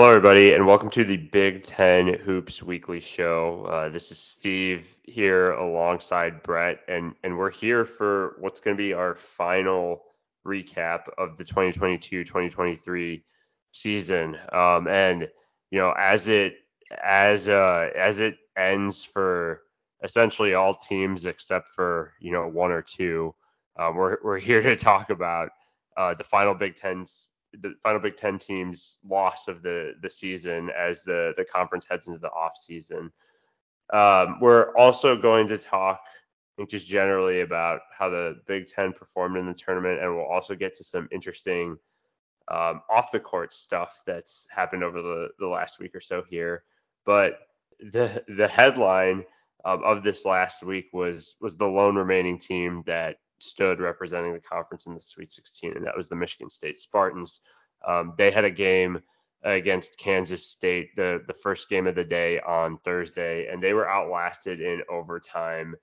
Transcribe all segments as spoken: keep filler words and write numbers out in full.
Hello, everybody, and welcome to the Big Ten Hoops Weekly Show. Uh, this is Steve here alongside Brett, and, and we're here for what's going to be our final recap of the twenty twenty-two twenty twenty-three season. Um, and, you know, as it as uh, as it ends for essentially all teams except for, you know, one or two, uh, we're we're here to talk about uh, the final Big Ten's. The final Big Ten team's loss of the, the season as the, the conference heads into the off season. Um, we're also going to talk, I think, just generally about how the Big Ten performed in the tournament, and we'll also get to some interesting um, off the court stuff that's happened over the, the last week or so here. But the the headline um, of this last week was was the lone remaining team that stood representing the conference in the Sweet sixteen, and that was the Michigan State Spartans. Um, they had a game against Kansas State, the, the first game of the day on Thursday, and they were outlasted in overtime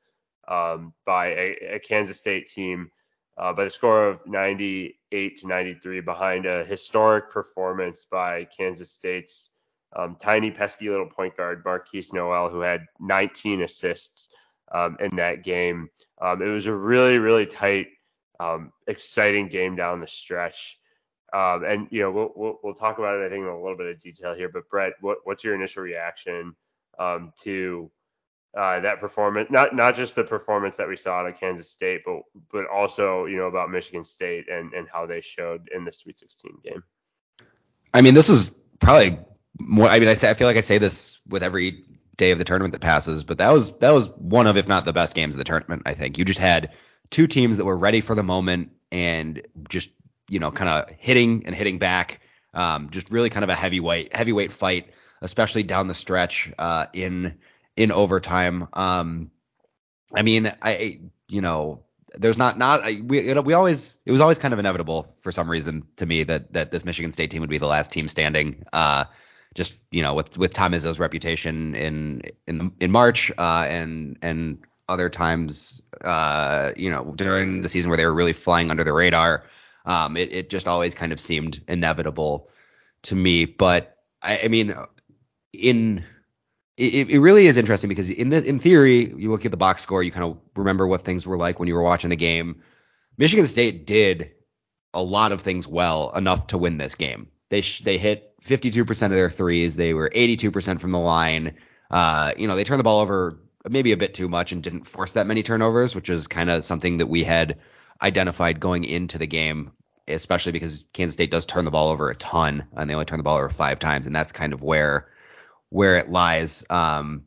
um, by a, a Kansas State team uh, by the score of ninety-eight to ninety-three behind a historic performance by Kansas State's um, tiny, pesky little point guard, Marquise Noel, who had nineteen assists Um, in that game. Um, it was a really, really tight, um, exciting game down the stretch. Um, and, you know, we'll, we'll, we'll talk about it, I think, in a little bit of detail here. But, Brett, what, what's your initial reaction um, to uh, that performance? Not not just the performance that we saw out of Kansas State, but but also, you know, about Michigan State and, and how they showed in the Sweet sixteen game. I mean, this is probably more – I mean, I, say, I feel like I say this with every – day of the tournament that passes, but that was that was one of, if not the best games of the tournament. I think you just had two teams that were ready for the moment and just, you know, kind of hitting and hitting back. Um, just really kind of a heavyweight heavyweight fight, especially down the stretch uh, in in overtime. Um, I mean, I you know, there's not not I, we we always it was always kind of inevitable for some reason to me that that this Michigan State team would be the last team standing. Uh, Just, you know, with with Tom Izzo's reputation in in in March uh, and and other times, uh, you know, during the season where they were really flying under the radar, um, it it just always kind of seemed inevitable to me. But I, I mean, in it, it really is interesting because in the, in theory, you look at the box score, you kind of remember what things were like when you were watching the game. Michigan State did a lot of things well enough to win this game. They sh- they hit fifty-two percent of their threes. They were eighty-two percent from the line. Uh, you know, they turned the ball over maybe a bit too much and didn't force that many turnovers, which is kind of something that we had identified going into the game, especially because Kansas State does turn the ball over a ton, and they only turn the ball over five times, and that's kind of where where it lies. Um,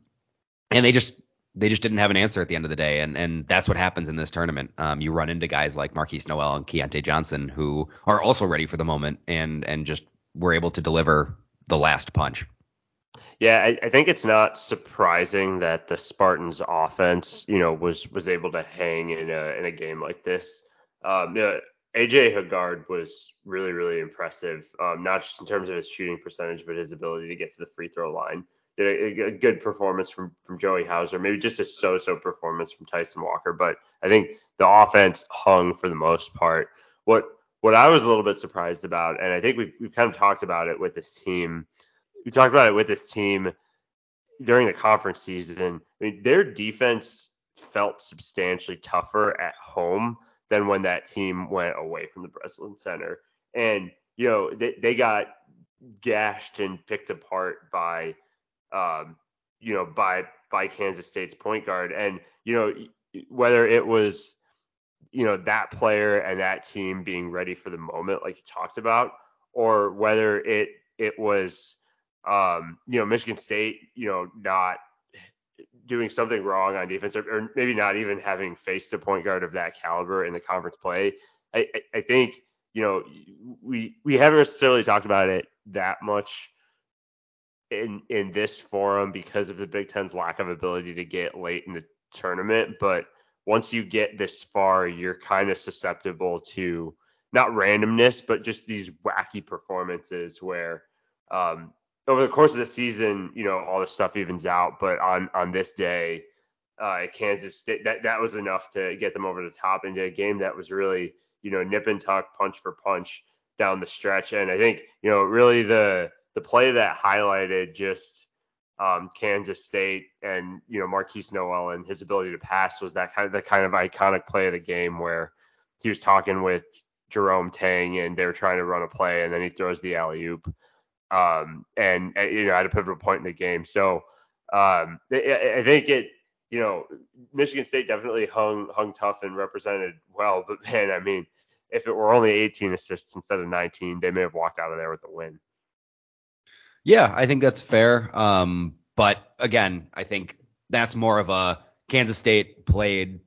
and they just they just didn't have an answer at the end of the day, and and that's what happens in this tournament. Um, you run into guys like Marquise Noel and Keontae Johnson, who are also ready for the moment and and just were able to deliver the last punch. Yeah, I, I think it's not surprising that the Spartans' offense, you know, was was able to hang in a in a game like this. Um, you know, A J Hoggard was really, really impressive, um, not just in terms of his shooting percentage, but his ability to get to the free throw line. A, a good performance from, from Joey Hauser, maybe just a so-so performance from Tyson Walker, but I think the offense hung for the most part. What what I was a little bit surprised about, and I think we've, we've kind of talked about it with this team, we talked about it with this team during the conference season. I mean, their defense felt substantially tougher at home than when that team went away from the Breslin Center. And, you know, they, they got gashed and picked apart by Um, you know, by by Kansas State's point guard. And, you know, whether it was, you know, that player and that team being ready for the moment, like you talked about, or whether it it was, um, you know, Michigan State, you know, not doing something wrong on defense, or, or maybe not even having faced a point guard of that caliber in the conference play. I, I, I think, you know, we we haven't necessarily talked about it that much in in this forum because of the Big Ten's lack of ability to get late in the tournament. But once you get this far, you're kind of susceptible to not randomness, but just these wacky performances where um, over the course of the season, you know, all this stuff evens out. But on, on this day, uh, Kansas State, that, that was enough to get them over the top into a game that was really, you know, nip and tuck, punch for punch down the stretch. And I think, you know, really the the play that highlighted just um, Kansas State and, you know, Marquise Noel and his ability to pass was that kind of the kind of iconic play of the game where he was talking with Jerome Tang and they were trying to run a play and then he throws the alley-oop um, and, you know, at a pivotal point in the game. So um, I think it, you know, Michigan State definitely hung, hung tough and represented well, but man, I mean, if it were only eighteen assists instead of nineteen, they may have walked out of there with a win. Yeah, I think that's fair. Um, but again, I think that's more of a Kansas State played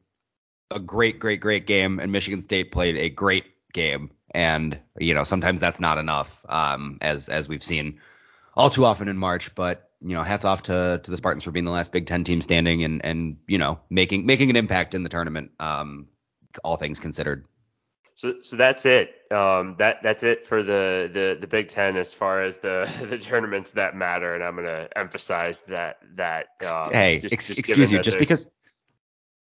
a great, great, great game and Michigan State played a great game. And, you know, sometimes that's not enough, um, as, as we've seen all too often in March, but you know, hats off to to the Spartans for being the last Big Ten team standing and, and, you know, making, making an impact in the tournament, um, all things considered. So, so that's it. Um, that that's it for the, the, the Big Ten as far as the, the tournaments that matter. And I'm going to emphasize that that. Um, hey, just, ex- just excuse you. Just because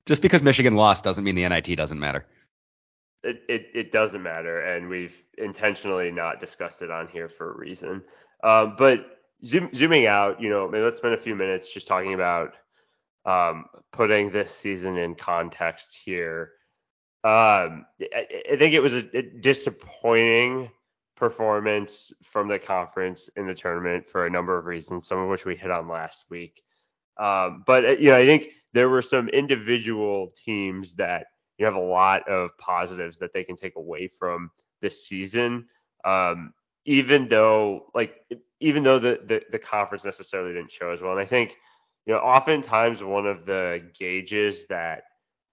just because Michigan lost doesn't mean the N I T doesn't matter. It, it it doesn't matter, and we've intentionally not discussed it on here for a reason. Um, but zoom, zooming out, you know, maybe let's spend a few minutes just talking about um, putting this season in context here. Um, I, I think it was a, a disappointing performance from the conference in the tournament for a number of reasons, some of which we hit on last week. Um, but, you know, I think there were some individual teams that you have a lot of positives that they can take away from this season. Um, even though, like, even though the, the, the conference necessarily didn't show as well. And I think, you know, oftentimes one of the gauges that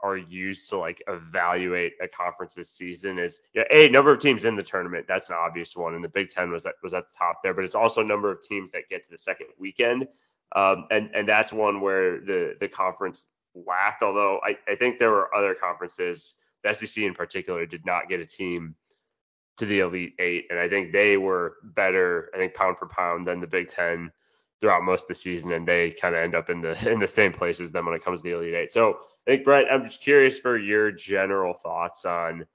are used to like evaluate a conference's season is, you know, a number of teams in the tournament. That's an obvious one. And the Big Ten was at, was at the top there, but it's also a number of teams that get to the second weekend. Um, and, and that's one where the, the conference lacked, although I, I think there were other conferences, the S E C in particular did not get a team to the Elite Eight. And I think they were better, I think pound for pound than the Big Ten throughout most of the season. And they kind of end up in the, in the same place as them when it comes to the Elite Eight. So I think, Brett, I'm just curious for your general thoughts on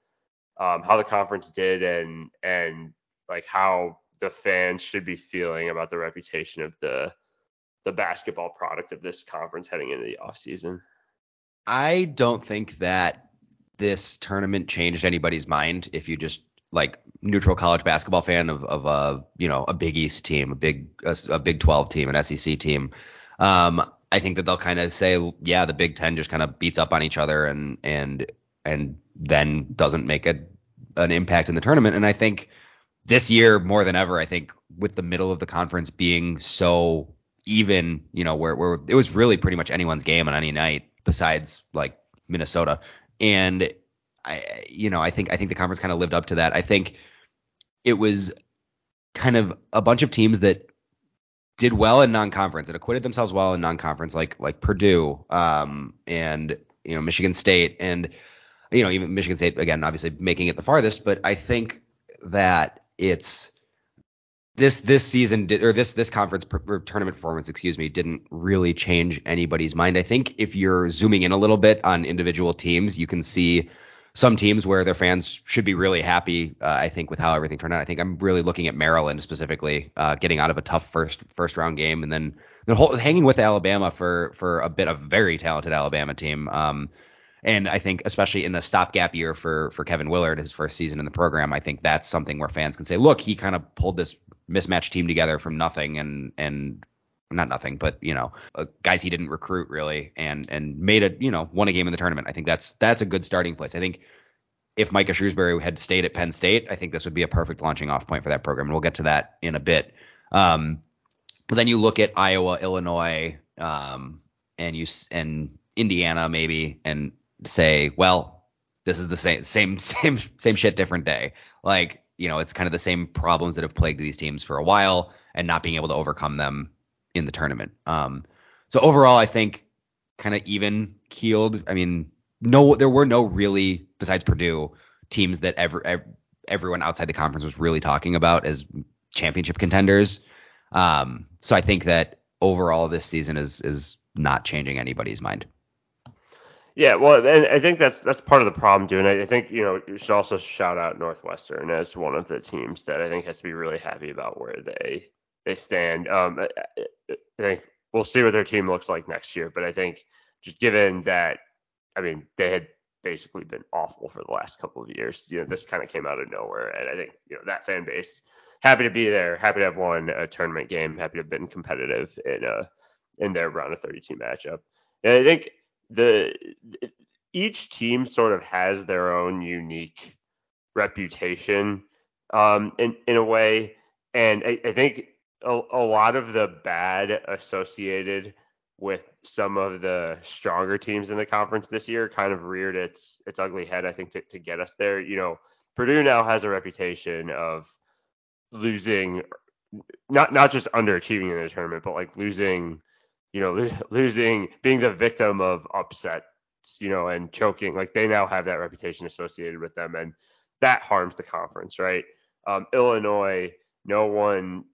um, how the conference did and, and like how the fans should be feeling about the reputation of the, the basketball product of this conference heading into the offseason. I don't think that this tournament changed anybody's mind. If you just like neutral college basketball fan of, of a, you know, a Big East team, a big, a, a Big twelve team, an S E C team. Um, I think that they'll kind of say, yeah, the Big Ten just kind of beats up on each other and, and, and then doesn't make a, an impact in the tournament. And I think this year more than ever, I think with the middle of the conference being so even, you know, where, where it was really pretty much anyone's game on any night besides like Minnesota. And I, you know, I think, I think the conference kind of lived up to that. I think it was kind of a bunch of teams that did well in non-conference and acquitted themselves well in non-conference, like, like Purdue, um, and, you know, Michigan State and, you know, even Michigan State, again, obviously making it the farthest, but I think that it's, This this season did, or this this conference per, tournament performance, excuse me, didn't really change anybody's mind. I think if you're zooming in a little bit on individual teams, you can see some teams where their fans should be really happy. Uh, I think with how everything turned out. I think I'm really looking at Maryland specifically, uh, getting out of a tough first first round game and then the whole, hanging with Alabama for for a bit of very talented Alabama team. Um, And I think especially in the stopgap year for for Kevin Willard, his first season in the program, I think that's something where fans can say, look, he kind of pulled this mismatched team together from nothing and and not nothing, but, you know, uh, guys he didn't recruit really and and made a, you know, won a game in the tournament. I think that's that's a good starting place. I think if Micah Shrewsberry had stayed at Penn State, I think this would be a perfect launching off point for that program. And we'll get to that in a bit. Um, but then you look at Iowa, Illinois, um, and you and Indiana maybe and say, well, this is the same, same, same, same shit, different day. Like, you know, it's kind of the same problems that have plagued these teams for a while and not being able to overcome them in the tournament. Um, so overall, I think kind of even keeled. I mean, no, there were no really, besides Purdue, teams that ever, ev- everyone outside the conference was really talking about as championship contenders. Um, so I think that overall this season is, is not changing anybody's mind. Yeah, well, and I think that's that's part of the problem, dude. And I think, you know, you should also shout out Northwestern as one of the teams that I think has to be really happy about where they they stand. Um, I, I think we'll see what their team looks like next year, but I think just given that, I mean, they had basically been awful for the last couple of years. You know, this kind of came out of nowhere, and I think, you know, that fan base happy to be there, happy to have won a tournament game, happy to have been competitive in uh in their round of thirty-two matchup. And I think the each team sort of has their own unique reputation um in, in a way, and I, I think a, a lot of the bad associated with some of the stronger teams in the conference this year kind of reared its its ugly head, I think, to, to get us there. You know, Purdue now has a reputation of losing, not not just underachieving in the tournament, but like losing, you know, losing, being the victim of upsets, you know, and choking. Like, they now have that reputation associated with them, and that harms the conference, right? Um, Illinois, no one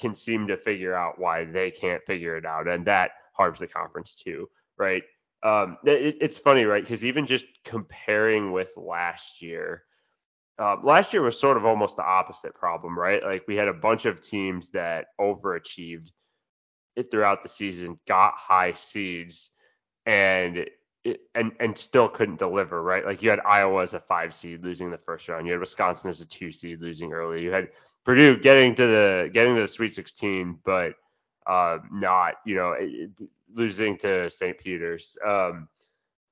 can seem to figure out why they can't figure it out, and that harms the conference too, right? Um, it, it's funny, right? Because even just comparing with last year, uh, last year was sort of almost the opposite problem, right? Like, we had a bunch of teams that overachieved it throughout the season, got high seeds, and it, and and still couldn't deliver, right? Like, you had Iowa as a five seed losing the first round. You had Wisconsin as a two seed losing early. You had Purdue getting to the getting to the Sweet sixteen, but Uh, not, you know, losing to Saint Peter's, um,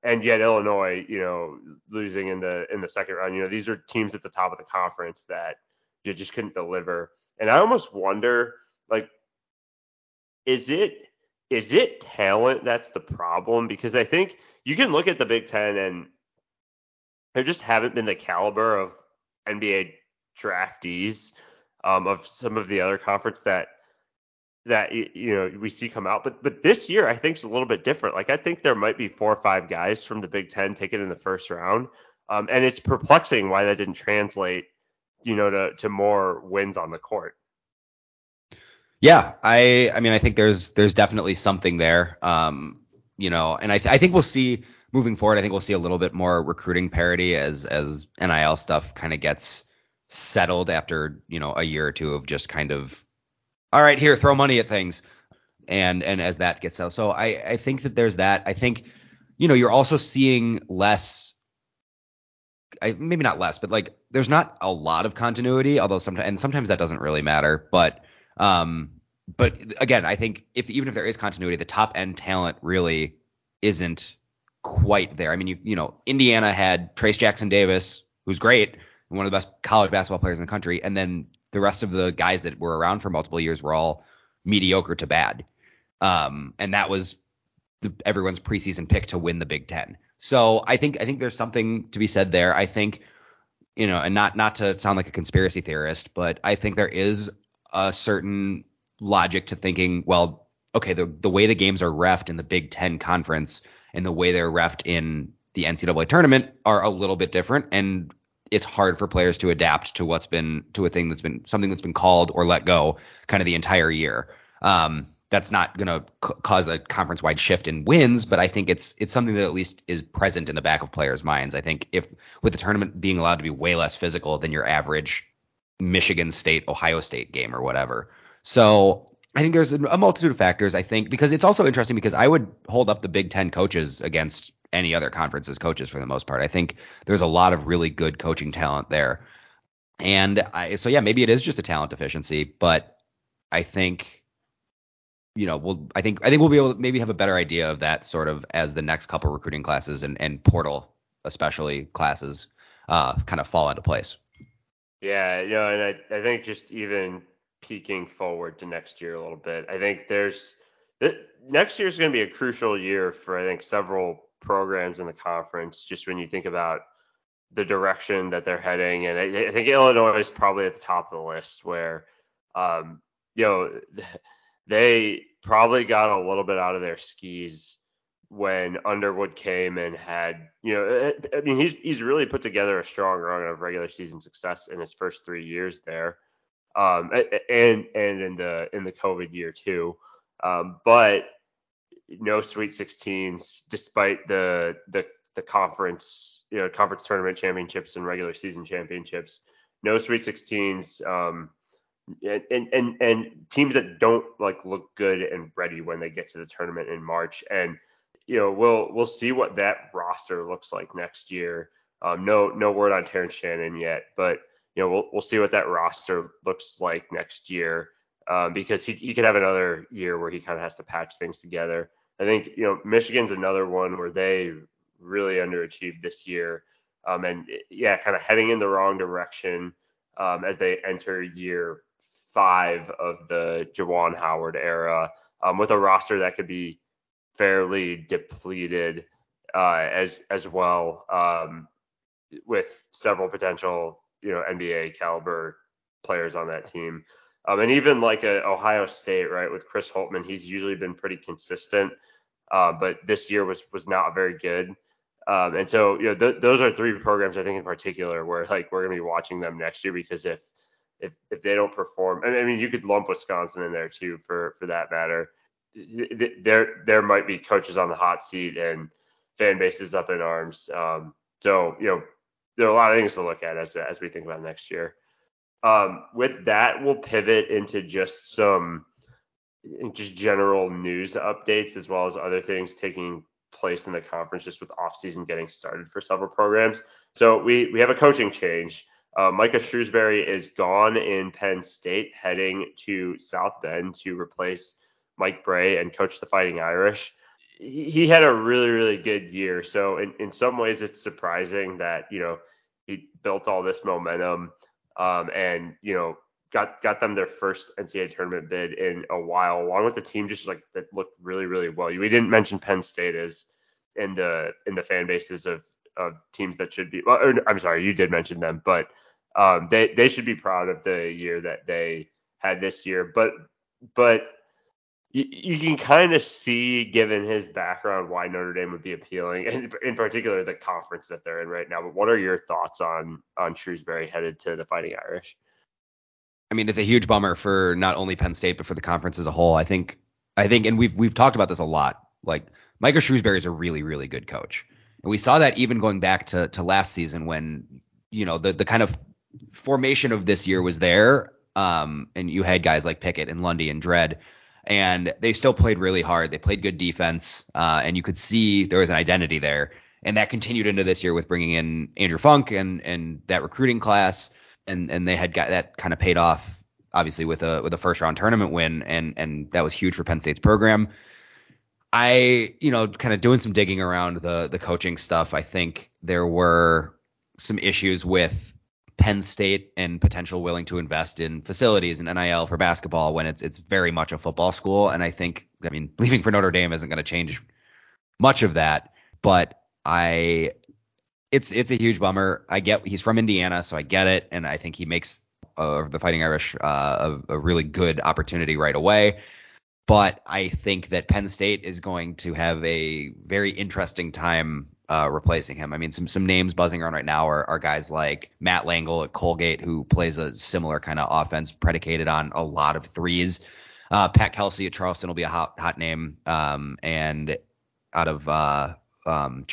and yet Illinois, you know, losing in the in the second round. You know, these are teams at the top of the conference that you just couldn't deliver. And I almost wonder, like, is it is it talent that's the problem? Because I think you can look at the Big Ten, and there just haven't been the caliber of N B A draftees um, of some of the other conference that. that, you know, we see come out. But but this year, I think, is a little bit different. Like, I think there might be four or five guys from the Big Ten taken in the first round. Um, and it's perplexing why that didn't translate, you know, to, to more wins on the court. Yeah, I I mean, I think there's there's definitely something there, um, you know, and I, th- I think we'll see moving forward. I think we'll see a little bit more recruiting parity as as N I L stuff kind of gets settled after, you know, a year or two of just kind of, all right, here, throw money at things. And and as that gets out. So I, I think that there's that. I think, you know, you're also seeing less, I, maybe not less, but like there's not a lot of continuity, although sometimes, and sometimes that doesn't really matter. But um, but again, I think if even if there is continuity, the top end talent really isn't quite there. I mean, you you know, Indiana had Trace Jackson Davis, who's great, one of the best college basketball players in the country, and then the rest of the guys that were around for multiple years were all mediocre to bad. Um, and that was the, everyone's preseason pick to win the Big Ten. So I think I think there's something to be said there. I think, you know, and not not to sound like a conspiracy theorist, but I think there is a certain logic to thinking, well, OK, the, the way the games are reffed in the Big Ten conference and the way they're reffed in the N C double A tournament are a little bit different. And it's hard for players to adapt to what's been to a thing that's been something that's been called or let go kind of the entire year. Um, that's not going to c- cause a conference wide shift in wins, but I think it's it's something that at least is present in the back of players' minds. I think if with the tournament being allowed to be way less physical than your average Michigan State, Ohio State game or whatever. So I think there's a multitude of factors, I think, because it's also interesting because I would hold up the Big Ten coaches against any other conference's coaches for the most part. I think there's a lot of really good coaching talent there. And I, so, yeah, maybe it is just a talent deficiency, but I think, you know, we'll, I think, I think we'll be able to maybe have a better idea of that sort of as the next couple recruiting classes and, and portal, especially classes, uh, kind of fall into place. Yeah. You know, and I, I think just even peeking forward to next year a little bit, I think there's next year is going to be a crucial year for, I think, several programs in the conference, just when you think about the direction that they're heading. And I, I think Illinois is probably at the top of the list where, um, you know, they probably got a little bit out of their skis when Underwood came and had, you know, I mean, he's, he's really put together a strong run of regular season success in his first three years there. Um, and, and in the, in the COVID year too. Um, but no Sweet sixteens, despite the the the conference, you know, conference tournament championships and regular season championships. No Sweet sixteens. Um, and, and, and, and teams that don't like look good and ready when they get to the tournament in March. And, you know, we'll, we'll see what that roster looks like next year. Um, no, no word on Terrence Shannon yet, but you know, we'll, we'll see what that roster looks like next year. Um, because he, he could have another year where he kind of has to patch things together. I think, you know, Michigan's another one where they really underachieved this year. Um, and yeah, kind of heading in the wrong direction um, as they enter year five of the Juwan Howard era um, with a roster that could be fairly depleted uh, as, as well um, with several potential, you know, N B A caliber players on that team. Um, and even like a Ohio State, right, with Chris Holtmann, he's usually been pretty consistent, uh, but this year was was not very good. Um, and so, you know, th- those are three programs I think in particular where like we're gonna be watching them next year because if if if they don't perform, and I mean you could lump Wisconsin in there too for for that matter. There there might be coaches on the hot seat and fan bases up in arms. Um, so you know there are a lot of things to look at as as we think about next year. Um, with that, we'll pivot into just some just general news updates as well as other things taking place in the conference just with offseason getting started for several programs. So we, we have a coaching change. Uh, Micah Shrewsberry is gone in Penn State, heading to South Bend to replace Mike Bray and coach the Fighting Irish. He, he had a really, really good year. So in, in some ways, it's surprising that, you know, he built all this momentum. Um, and, you know, got got them their first N C double A tournament bid in a while, along with the team just like that looked really, really well. We didn't mention Penn State as in the in the fan bases of, of teams that should be. Well, or, I'm sorry, you did mention them, but um, they they should be proud of the year that they had this year. But but you, you can kind of see, given his background, why Notre Dame would be appealing, and in particular the conference that they're in right now. But what are your thoughts on on Shrewsberry headed to the Fighting Irish? I mean, it's a huge bummer for not only Penn State, but for the conference as a whole. I think, I think, and we've, we've talked about this a lot. Like, Micah Shrewsberry is a really, really good coach. And we saw that even going back to, to last season when, you know, the, the kind of formation of this year was there. Um, and you had guys like Pickett and Lundy and Dredd, and they still played really hard. They played good defense. Uh, and you could see there was an identity there, and that continued into this year with bringing in Andrew Funk and, and that recruiting class. And and they had got that kind of paid off, obviously, with a with a first round tournament win, and and that was huge for Penn State's program. I, you know, kind of doing some digging around the the coaching stuff. I think there were some issues with Penn State and potential willing to invest in facilities and N I L for basketball when it's it's very much a football school. And I think, I mean, leaving for Notre Dame isn't going to change much of that, but I. It's it's a huge bummer. I get he's from Indiana, so I get it, and I think he makes uh, the Fighting Irish uh, a, a really good opportunity right away. But I think that Penn State is going to have a very interesting time uh, replacing him. I mean, some some names buzzing around right now are, are guys like Matt Langle at Colgate, who plays a similar kind of offense predicated on a lot of threes. Uh, Pat Kelsey at Charleston will be a hot hot name, um, and out of uh, Um,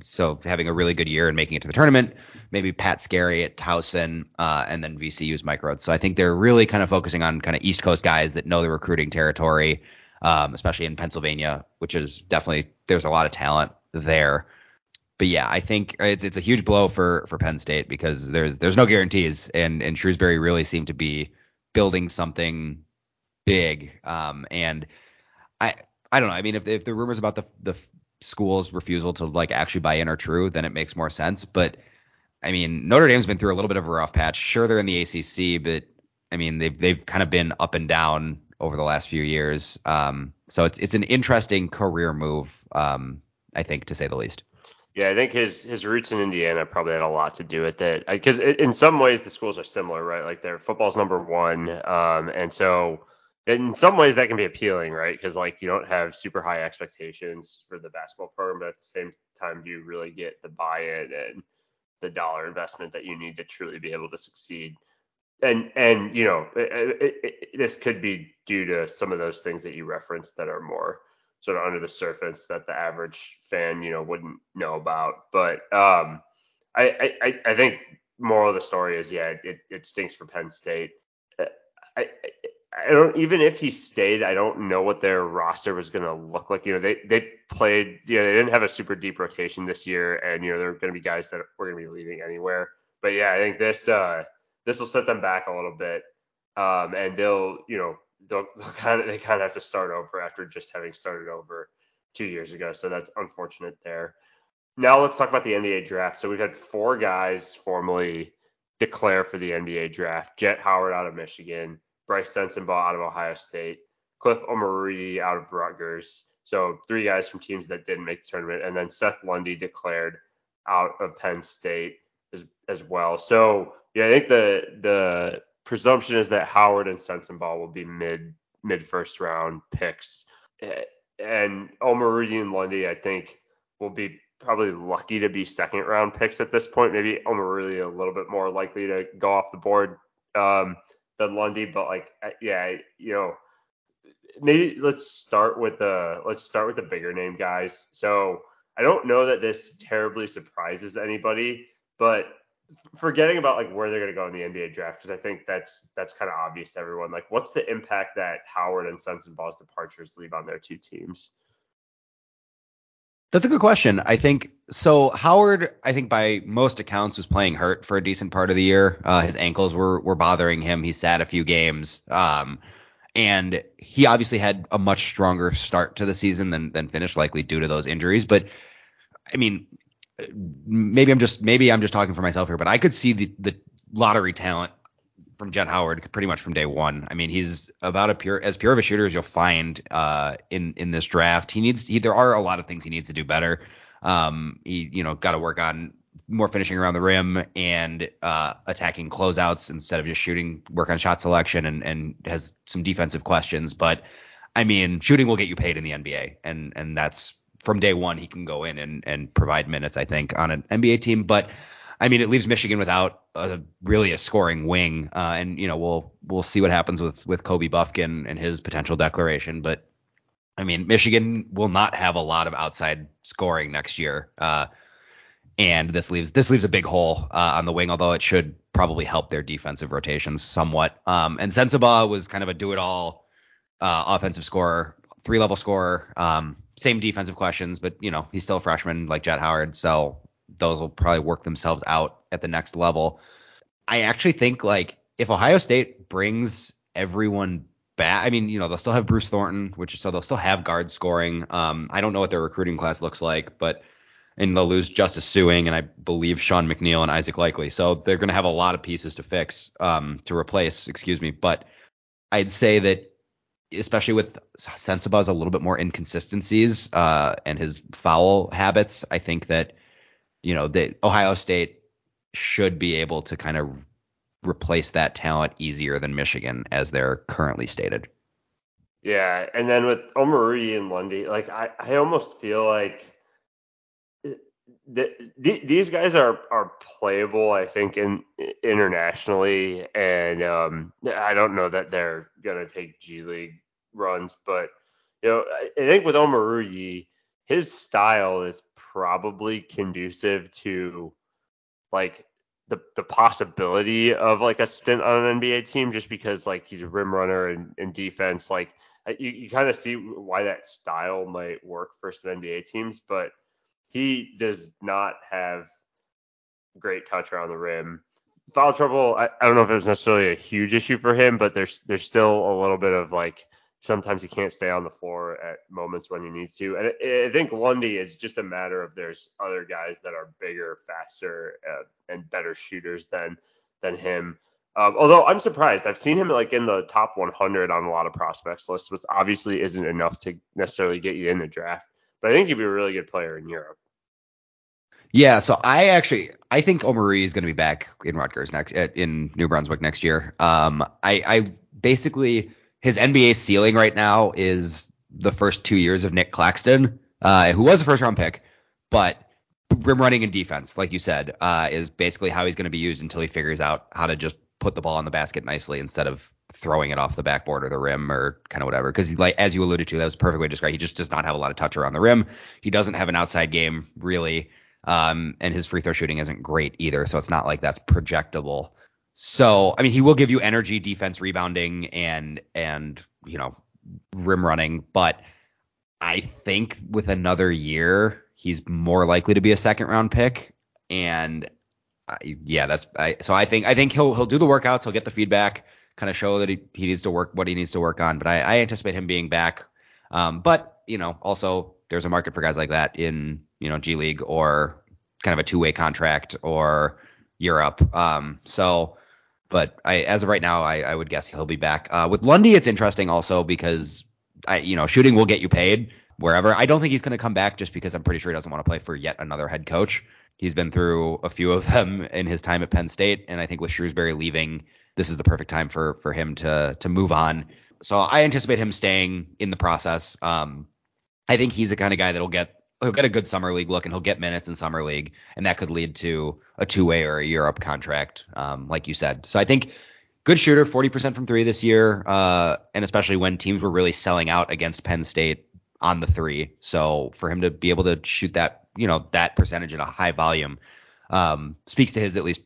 so having a really good year and making it to the tournament, maybe Pat Scary at Towson, uh, and then V C U's Mike Rhodes. So I think they're really kind of focusing on kind of East Coast guys that know the recruiting territory, um, especially in Pennsylvania, which is definitely, there's a lot of talent there. But yeah, I think it's it's a huge blow for for Penn State because there's there's no guarantees, and and Shrewsberry really seemed to be building something big. Um, and I I don't know. I mean, if if the rumors about the the school's refusal to like actually buy in are true, then it makes more sense. But I mean, Notre Dame's been through a little bit of a rough patch. Sure, they're in the A C C, but I mean, they've they've kind of been up and down over the last few years. Um, so it's it's an interesting career move, um, I think, to say the least. Yeah, I think his his roots in Indiana probably had a lot to do with it, because in some ways the schools are similar, right? Like their football's number one, um, and so. In some ways that can be appealing, right? Because like you don't have super high expectations for the basketball program, but at the same time you really get the buy-in and the dollar investment that you need to truly be able to succeed. And and you know it, it, it, this could be due to some of those things that you referenced that are more sort of under the surface that the average fan you know wouldn't know about. But um, I I I think moral of the story is yeah it it stinks for Penn State. I, I don't, even if he stayed, I don't know what their roster was going to look like. You know, they, they played, you know, they didn't have a super deep rotation this year, and, you know, there are going to be guys that were going to be leaving anywhere. But yeah, I think this, uh, this will set them back a little bit. Um, and they'll, you know, they'll, they'll kind of, they kind of have to start over after just having started over two years ago. So that's unfortunate there. Now let's talk about the N B A draft. So we've had four guys formally declare for the N B A draft. Jett Howard out of Michigan, Bryce Sensabaugh out of Ohio State, Cliff Omoruyi out of Rutgers. So three guys from teams that didn't make the tournament. And then Seth Lundy declared out of Penn State as, as well. So yeah, I think the the presumption is that Howard and Sensabaugh will be mid mid first round picks. And Omoruyi and Lundy, I think, will be probably lucky to be second round picks at this point. Maybe Omoruyi a little bit more likely to go off the board um, than Lundy, but like, yeah, you know, maybe let's start with the let's start with the bigger name guys. So I don't know that this terribly surprises anybody, but forgetting about like where they're going to go in the N B A draft, because I think that's that's kind of obvious to everyone. Like, what's the impact that Howard and Sensabaugh's departures leave on their two teams? That's a good question. I think so. Howard, I think by most accounts, was playing hurt for a decent part of the year. Uh, his ankles were were bothering him. He sat a few games, um, and he obviously had a much stronger start to the season than than finished, likely due to those injuries. But I mean, maybe I'm just maybe I'm just talking for myself here, but I could see the the lottery talent from Jett Howard pretty much from day one. I mean, he's about a pure, as pure of a shooter as you'll find uh, in, in this draft. He needs, he, there are a lot of things he needs to do better. Um, he, you know, got to work on more finishing around the rim and uh, attacking closeouts instead of just shooting, work on shot selection, and, and has some defensive questions. But I mean, shooting will get you paid in the N B A. And, and that's from day one, he can go in and, and provide minutes, I think, on an N B A team. But I mean, it leaves Michigan without a, really a scoring wing, uh, and you know we'll we'll see what happens with with Kobe Bufkin and his potential declaration. But I mean, Michigan will not have a lot of outside scoring next year, uh, and this leaves this leaves a big hole uh, on the wing. Although it should probably help their defensive rotations somewhat. Um, and Sensabaugh was kind of a do-it-all uh, offensive scorer, three-level scorer, um, same defensive questions, but you know he's still a freshman like Jett Howard, so those will probably work themselves out at the next level. I actually think like if Ohio State brings everyone back, I mean, you know, they'll still have Bruce Thornton, which is, so they'll still have guard scoring. Um, I don't know what their recruiting class looks like, but, and they'll lose Justice Suing and I believe Sean McNeil and Isaac Likely. So they're going to have a lot of pieces to fix, um, to replace, excuse me. But I'd say that, especially with Sensabaugh's a little bit more inconsistencies, uh, and his foul habits, I think that, you know, the Ohio State should be able to kind of replace that talent easier than Michigan, as they're currently stated. Yeah, and then with Omoruyi and Lundy, like I, I almost feel like th- th- these guys are are playable, I think, in internationally, and um, I don't know that they're gonna take G League runs, but you know, I, I think with Omoruyi, his style is probably conducive to like the the possibility of like a stint on an N B A team, just because like he's a rim runner and, and defense. Like you, you kind of see why that style might work for some N B A teams, but he does not have great touch around the rim. Foul trouble, I, I don't know if it was necessarily a huge issue for him, but there's there's still a little bit of like, sometimes he can't stay on the floor at moments when he needs to. And I think Lundy is just a matter of there's other guys that are bigger, faster, uh, and better shooters than than him. Um, although I'm surprised. I've seen him like in the top one hundred on a lot of prospects lists, which obviously isn't enough to necessarily get you in the draft. But I think he'd be a really good player in Europe. Yeah, so I actually I think Omoruyi is going to be back in Rutgers next in New Brunswick next year. Um, I, I basically – his N B A ceiling right now is the first two years of Nick Claxton, uh, who was a first-round pick, but rim running and defense, like you said, uh, is basically how he's going to be used until he figures out how to just put the ball in the basket nicely instead of throwing it off the backboard or the rim or kind of whatever. Because like as you alluded to, that was a perfect way to describe it. He just does not have a lot of touch around the rim. He doesn't have an outside game, really, um, and his free throw shooting isn't great either, so it's not like that's projectable. So, I mean, he will give you energy, defense, rebounding, and, and, you know, rim running. But I think with another year, he's more likely to be a second round pick. And I, yeah, that's, I, so I think, I think he'll, he'll do the workouts. He'll get the feedback, kind of show that he, he needs to work, what he needs to work on. But I, I anticipate him being back. Um, but, you know, also there's a market for guys like that in, you know, G League or kind of a two way contract or Europe. Um, so, But I, as of right now, I, I would guess he'll be back. Uh, with Lundy, it's interesting also because, I, you know, shooting will get you paid wherever. I don't think he's going to come back just because I'm pretty sure he doesn't want to play for yet another head coach. He's been through a few of them in his time at Penn State. And I think with Shrewsberry leaving, this is the perfect time for for him to to move on. So I anticipate him staying in the process. Um, I think he's the kind of guy that'll get he'll get a good summer league look and he'll get minutes in summer league. And that could lead to a two way or a Europe contract. Um, like you said. So I think good shooter, forty percent from three this year. Uh, and especially when teams were really selling out against Penn State on the three. So for him to be able to shoot that, you know, that percentage in a high volume um, speaks to his at least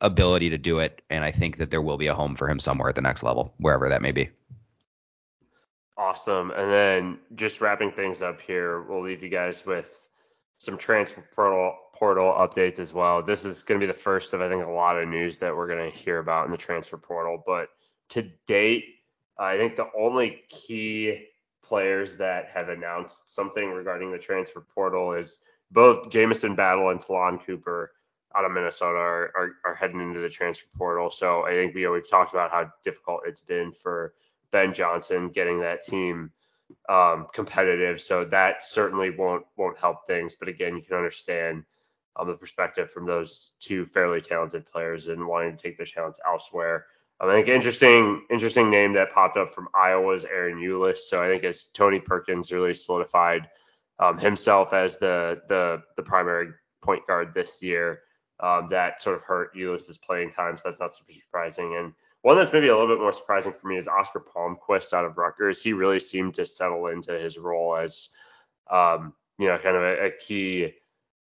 ability to do it. And I think that there will be a home for him somewhere at the next level, wherever that may be. Awesome. And then just wrapping things up here, we'll leave you guys with some transfer portal, portal updates as well. This is going to be the first of, I think, a lot of news that we're going to hear about in the transfer portal. But to date, I think the only key players that have announced something regarding the transfer portal is both Jamison Battle and Talon Cooper out of Minnesota are, are, are heading into the transfer portal. So I think we, you know, we've talked about how difficult it's been for Ben Johnson getting that team um, competitive. So that certainly won't won't help things. But again, you can understand um, the perspective from those two fairly talented players and wanting to take their talents elsewhere. I think interesting interesting name that popped up from Iowa is Aaron Eulis. So I think as Tony Perkins really solidified um, himself as the, the the primary point guard this year, um, that sort of hurt Eulis' playing time. So that's not super surprising. And one that's maybe a little bit more surprising for me is Oscar Palmquist out of Rutgers. He really seemed to settle into his role as, um, you know, kind of a, a key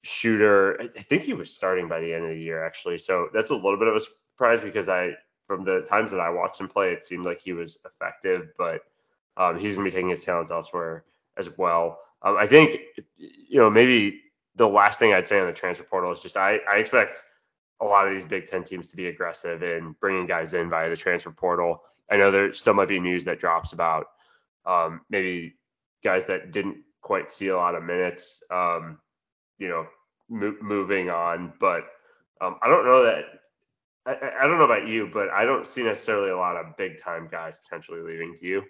shooter. I think he was starting by the end of the year, actually. So that's a little bit of a surprise because I, from the times that I watched him play, it seemed like he was effective. But um, he's going to be taking his talents elsewhere as well. Um, I think, you know, maybe the last thing I'd say on the transfer portal is just I, I expect – a lot of these Big Ten teams to be aggressive in bringing guys in via the transfer portal. I know there still might be news that drops about um, maybe guys that didn't quite see a lot of minutes, um, you know, mo- moving on. But um, I don't know that I, I don't know about you, but I don't see necessarily a lot of big time guys potentially leaving. Do you?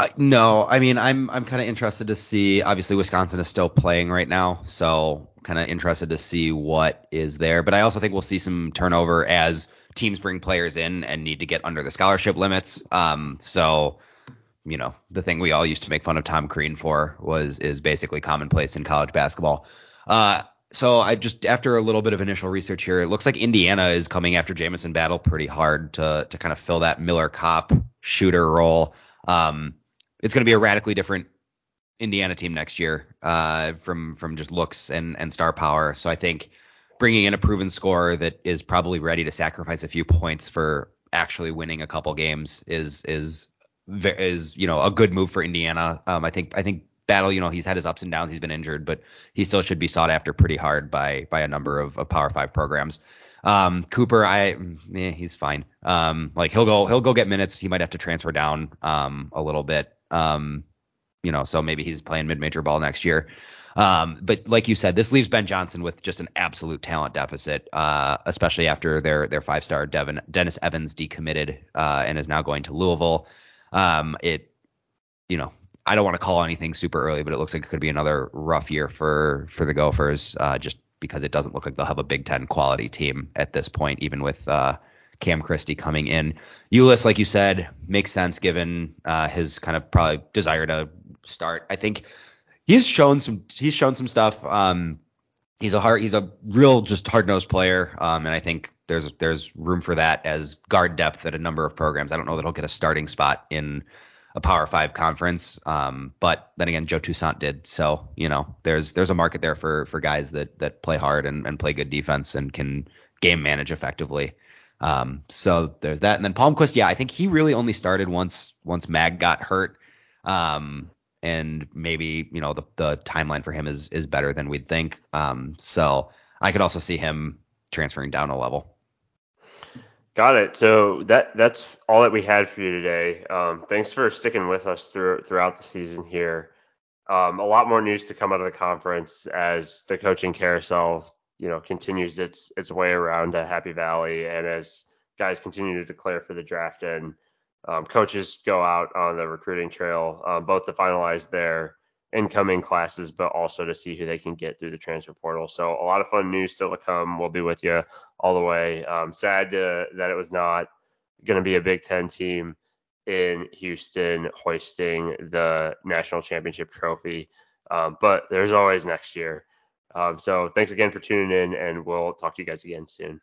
Uh, no, I mean, I'm I'm kind of interested to see. Obviously, Wisconsin is still playing right now, so kind of interested to see what is there. But I also think we'll see some turnover as teams bring players in and need to get under the scholarship limits. Um, so, you know, the thing we all used to make fun of Tom Crean for was is basically commonplace in college basketball. Uh, so I just after a little bit of initial research here, it looks like Indiana is coming after Jamison Battle pretty hard to to kind of fill that Miller Kopp shooter role. Um, it's going to be a radically different Indiana team next year uh, from from just looks and, and star power. So I think bringing in a proven scorer that is probably ready to sacrifice a few points for actually winning a couple games is is is you know a good move for Indiana. Um, I think I think Battle, you know, he's had his ups and downs. He's been injured, but he still should be sought after pretty hard by by a number of, of Power Five programs. Um, Cooper, I, eh, he's fine. Um, like he'll go, he'll go get minutes. He might have to transfer down, um, a little bit. Um, you know, so maybe he's playing mid-major ball next year. Um, but like you said, this leaves Ben Johnson with just an absolute talent deficit, uh, especially after their, their five-star Devin, Dennis Evans decommitted, uh, and is now going to Louisville. Um, it, you know, I don't want to call anything super early, but it looks like it could be another rough year for, for the Gophers, uh, just because it doesn't look like they'll have a Big Ten quality team at this point, even with uh, Cam Christie coming in. Eulis, like you said, makes sense given uh, his kind of probably desire to start. I think he's shown some he's shown some stuff. Um, he's a hard he's a real just hard nosed player, um, and I think there's there's room for that as guard depth at a number of programs. I don't know that he'll get a starting spot in a Power Five conference. Um, but then again, Joe Toussaint did. So, you know, there's, there's a market there for, for guys that, that play hard and, and play good defense and can game manage effectively. Um, so there's that. And then Palmquist, yeah, I think he really only started once once Mag got hurt. Um, and maybe, you know, the, the timeline for him is is better than we'd think. Um, so I could also see him transferring down a level. Got it. So that that's all that we had for you today. Um, thanks for sticking with us through, throughout the season here. Um, a lot more news to come out of the conference as the coaching carousel, you know, continues its its way around to Happy Valley, and as guys continue to declare for the draft and um, coaches go out on the recruiting trail, um, both to finalize their incoming classes, but also to see who they can get through the transfer portal. So a lot of fun news still to come. We'll be with you all the way. Um, sad to, that it was not going to be a Big Ten team in Houston hoisting the national championship trophy. Um, but there's always next year. Um, so thanks again for tuning in, and we'll talk to you guys again soon.